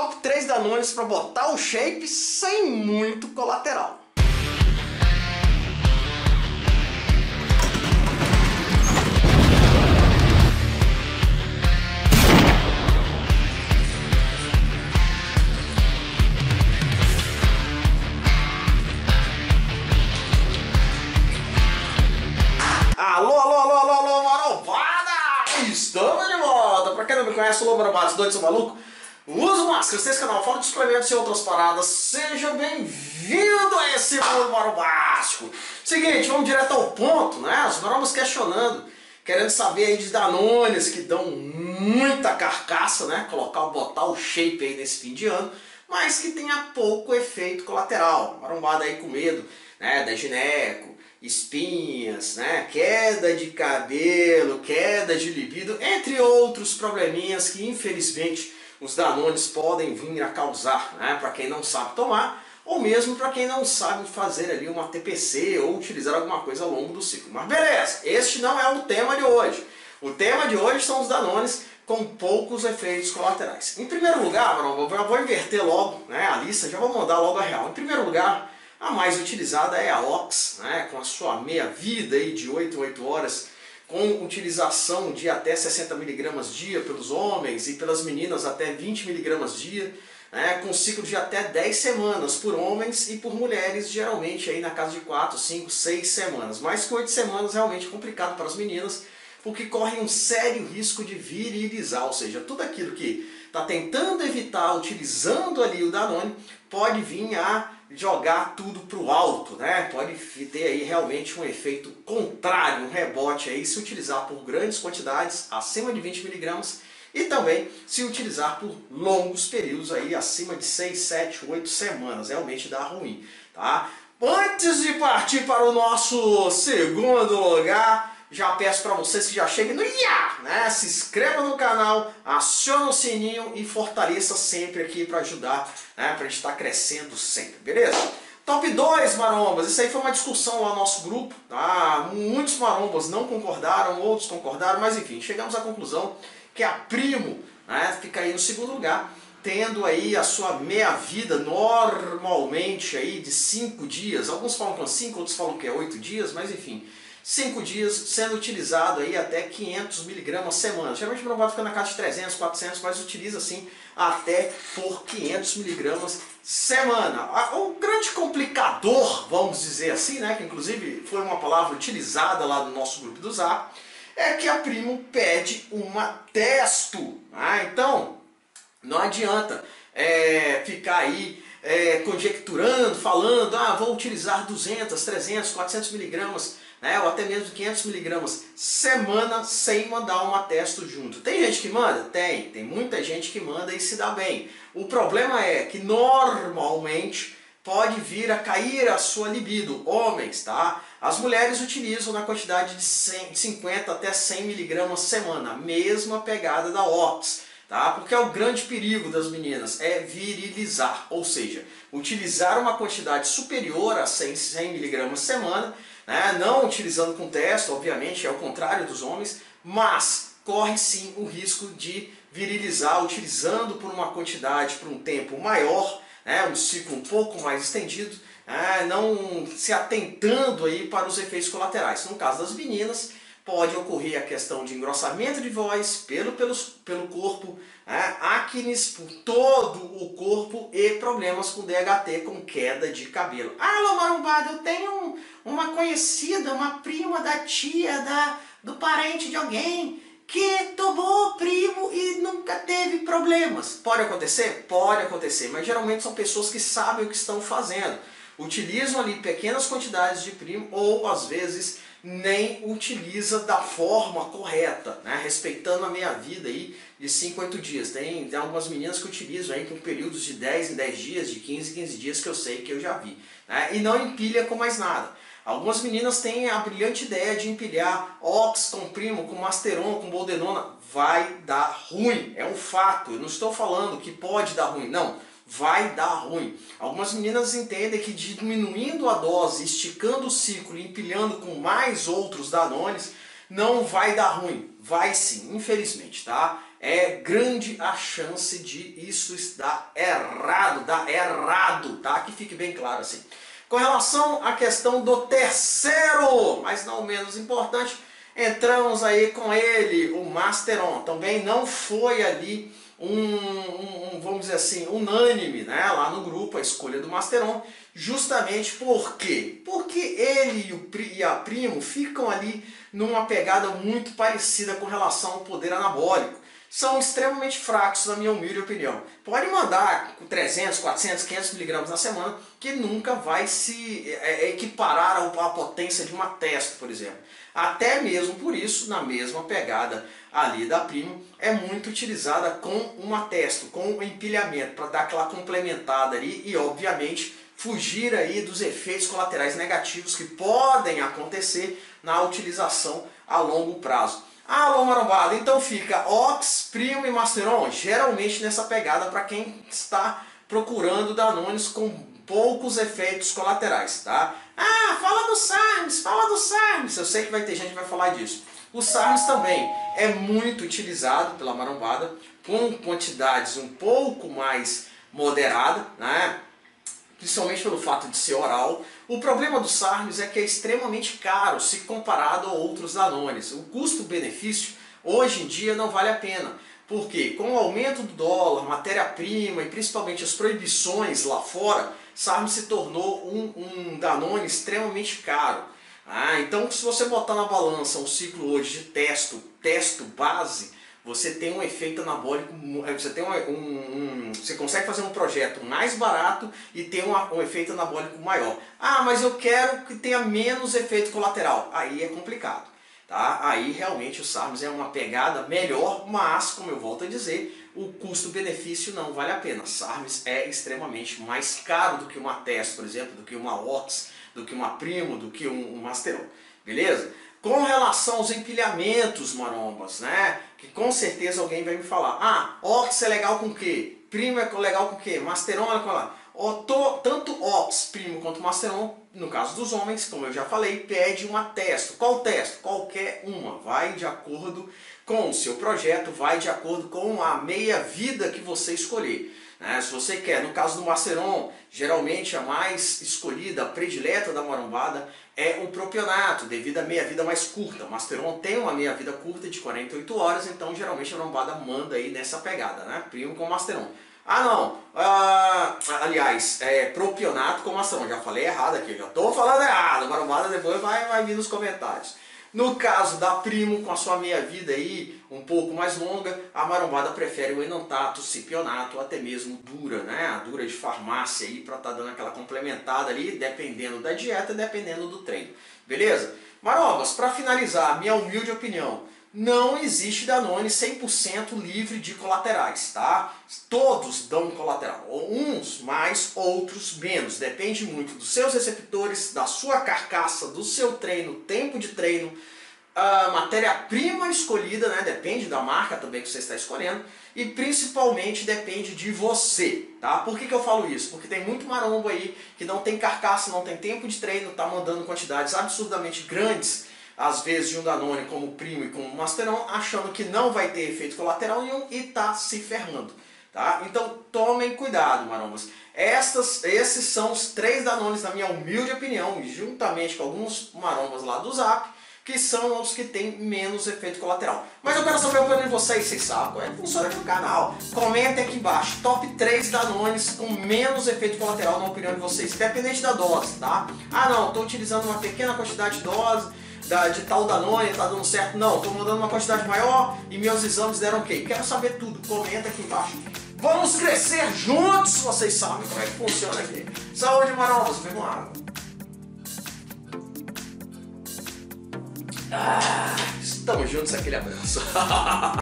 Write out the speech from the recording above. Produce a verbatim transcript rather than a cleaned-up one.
Top três Danones para botar o shape sem muito colateral. Estamos de volta! Pra quem não me conhece, o Lobo Barbados, doido, seu maluco, usa máscara, esse canal, fala de suplementos e outras paradas. Seja bem-vindo a esse Lobo Barbados. Seguinte, vamos direto ao ponto, né? Os maromos questionando, querendo saber aí de Danones que dão muita carcaça, né? Colocar, botar o shape aí nesse fim de ano, mas que tenha pouco efeito colateral. Marombada aí com medo, né? Da gineco, espinhas, né? Queda de cabelo, queda de libido, entre outros probleminhas que infelizmente os Danones podem vir a causar, né? Para quem não sabe tomar, ou mesmo para quem não sabe fazer ali uma T P C ou utilizar alguma coisa ao longo do ciclo. Mas beleza, este não é o tema de hoje. O tema de hoje são os Danones com poucos efeitos colaterais. Em primeiro lugar, eu vou inverter logo, né, a lista, já vou mandar logo a real. Em primeiro lugar, a mais utilizada é a Ox, né, com a sua meia-vida de oito a oito horas, com utilização de até sessenta miligramas dia pelos homens e pelas meninas até vinte miligramas dia, né, com ciclo de até dez semanas por homens e por mulheres, geralmente aí na casa de quatro, cinco, seis semanas. Mas com oito semanas realmente é complicado para as meninas, porque correm um sério risco de virilizar, ou seja, tudo aquilo que está tentando evitar utilizando ali o Danone pode vir a jogar tudo para o alto, né? Pode ter aí realmente um efeito contrário, um rebote aí se utilizar por grandes quantidades, acima de vinte miligramas, e também se utilizar por longos períodos aí, acima de seis, sete, oito semanas, realmente dá ruim, tá? Antes de partir para o nosso segundo lugar, já peço para vocês que já cheguem no I A, né? Se inscreva no canal, aciona o sininho e fortaleça sempre aqui para ajudar, né? Para a gente estar tá crescendo sempre, beleza? Top dois marombas, isso aí foi uma discussão lá no nosso grupo, tá? Muitos marombas não concordaram, outros concordaram, mas enfim, chegamos à conclusão que a Primo, né, fica aí no segundo lugar, tendo aí a sua meia-vida normalmente aí de cinco dias, alguns falam que é cinco, outros falam que é oito dias, mas enfim, cinco dias, sendo utilizado aí até quinhentos miligramas semana. Geralmente não vai ficar na casa de trezentos, quatrocentos, mas utiliza assim até por quinhentos miligramas semana. O grande complicador, vamos dizer assim, né, que inclusive foi uma palavra utilizada lá no nosso grupo do Zap, é que a Primo pede uma testo. Ah, então não adianta é, ficar aí é, conjecturando, falando, ah, vou utilizar duzentos, trezentos, quatrocentos miligramas, né, ou até mesmo quinhentos miligramas semana sem mandar um atesto junto. Tem gente que manda? Tem. Tem muita gente que manda e se dá bem. O problema é que normalmente pode vir a cair a sua libido. Homens, tá? As mulheres utilizam na quantidade de cinquenta até cem miligramas semana. Mesma pegada da Ox, tá? Porque é o grande perigo das meninas, é virilizar. Ou seja, utilizar uma quantidade superior a cem miligramas semana, né? Não utilizando com testo, obviamente, é o contrário dos homens, mas corre sim o risco de virilizar, utilizando por uma quantidade, por um tempo maior, né? Um ciclo um pouco mais estendido, né? Não se atentando aí para os efeitos colaterais. No caso das meninas, pode ocorrer a questão de engrossamento de voz pelo, pelos, pelo corpo, né? Acnes por todo o corpo e problemas com D H T, com queda de cabelo. Ah, Lobo Marombado, eu tenho uma conhecida, uma prima da tia, da, do parente de alguém que tomou o Primo e nunca teve problemas. Pode acontecer? Pode acontecer, mas geralmente são pessoas que sabem o que estão fazendo. Utilizam ali pequenas quantidades de Primo ou às vezes nem utiliza da forma correta, né? Respeitando a meia-vida aí de cinco a oito dias. Tem, tem algumas meninas que utilizam aí com períodos de dez em dez dias, de quinze em quinze dias, que eu sei, que eu já vi, né? E não empilha com mais nada. Algumas meninas têm a brilhante ideia de empilhar Ox com Primo, com Masteron, com Boldenona. Vai dar ruim, é um fato. Eu não estou falando que pode dar ruim, não. Vai dar ruim. Algumas meninas entendem que diminuindo a dose, esticando o ciclo e empilhando com mais outros Danones, não vai dar ruim. Vai sim, infelizmente, tá? é grande a chance de isso estar errado, dar errado, tá? Que fique bem claro assim. Com relação à questão do terceiro, mas não menos importante, entramos aí com ele, o Masteron. Também não foi ali um, um, um vamos dizer assim, unânime, né? Lá no grupo, a escolha do Masteron, justamente por quê? Porque ele e, o pri, e a Primo ficam ali numa pegada muito parecida com relação ao poder anabólico. São extremamente fracos, na minha humilde opinião. Pode mandar trezentos, quatrocentos, quinhentos miligramas na semana, que nunca vai se equiparar à potência de uma testa, por exemplo. Até mesmo por isso, na mesma pegada ali da Primo, é muito utilizada com uma testa, com um empilhamento, para dar aquela complementada ali e, obviamente, fugir aí dos efeitos colaterais negativos que podem acontecer na utilização a longo prazo. Alô Marombada, então fica Ox, Primo e Masteron, geralmente nessa pegada para quem está procurando danones com poucos efeitos colaterais, tá? Ah, fala do Sarmes, fala do Sarmes, eu sei que vai ter gente que vai falar disso. O Sarmes também é muito utilizado pela Marombada, com quantidades um pouco mais moderadas, né? Principalmente pelo fato de ser oral. O problema do Sarmes é que é extremamente caro se comparado a outros danones. O custo-benefício hoje em dia não vale a pena, porque com o aumento do dólar, matéria-prima e principalmente as proibições lá fora, Sarmes se tornou um, um danone extremamente caro. Ah, então se você botar na balança um ciclo hoje de testo, testo base, você tem um efeito anabólico, você, tem um, um, um, você consegue fazer um projeto mais barato e tem um, um efeito anabólico maior. Ah, mas eu quero que tenha menos efeito colateral. Aí é complicado, tá? Aí realmente o Sarmes é uma pegada melhor, mas, como eu volto a dizer, o custo-benefício não vale a pena. Sarmes é extremamente mais caro do que uma Test, por exemplo, do que uma Ox, do que uma Primo, do que um, um Masteron, beleza? Com relação aos empilhamentos, marombas, né? Que com certeza alguém vai me falar. Ah, Ox é legal com o quê? Primo é legal com o quê? Masteron é legal com o quê? Tanto Ox, Primo quanto Masteron, no caso dos homens, como eu já falei, pede uma testa. Qual testa? Qualquer uma. Vai de acordo com o seu projeto, vai de acordo com a meia-vida que você escolher. Né? Se você quer, no caso do Masteron, geralmente a mais escolhida, a predileta da marombada é o propionato, devido à meia-vida mais curta. O Masteron tem uma meia-vida curta de quarenta e oito horas, então geralmente a marombada manda aí nessa pegada, né? Primo com Masteron. Ah não, ah, aliás, é propionato com Masteron, já falei errado aqui, já tô falando errado, a marombada depois vai, vai vir nos comentários. No caso da Primo, com a sua meia-vida aí um pouco mais longa, a marombada prefere o enantato, o cipionato, até mesmo dura, né? A dura de farmácia aí para estar tá dando aquela complementada ali, dependendo da dieta, dependendo do treino. Beleza? Marombas, para finalizar, minha humilde opinião, não existe danone cem por cento livre de colaterais, tá? Todos dão colateral, uns mais, outros menos. Depende muito dos seus receptores, da sua carcaça, do seu treino, tempo de treino, a matéria-prima escolhida, né? Depende da marca também que você está escolhendo e principalmente depende de você, tá? Por que que eu falo isso? Porque tem muito marombo aí que não tem carcaça, não tem tempo de treino, tá mandando quantidades absurdamente grandes às vezes de um danone como Primo e como Masteron, achando que não vai ter efeito colateral nenhum e tá se ferrando, tá? Então tomem cuidado, marombas. Estas, esses são os três danones, na minha humilde opinião, juntamente com alguns marombas lá do Zap, que são os que têm menos efeito colateral. Mas eu quero saber a opinião de vocês, vocês sabem como é que funciona aqui no canal. Comentem aqui embaixo, top três danones com menos efeito colateral na opinião de vocês, independente da dose, tá? Ah não, estou utilizando uma pequena quantidade de dose, Da, de tal danone, tá dando certo? Não, estou mandando uma quantidade maior e meus exames deram ok. Quero saber tudo, comenta aqui embaixo. Vamos crescer juntos, vocês sabem como é que funciona aqui. Saúde, marombas, vem com água. Ah, estamos juntos, aquele abraço.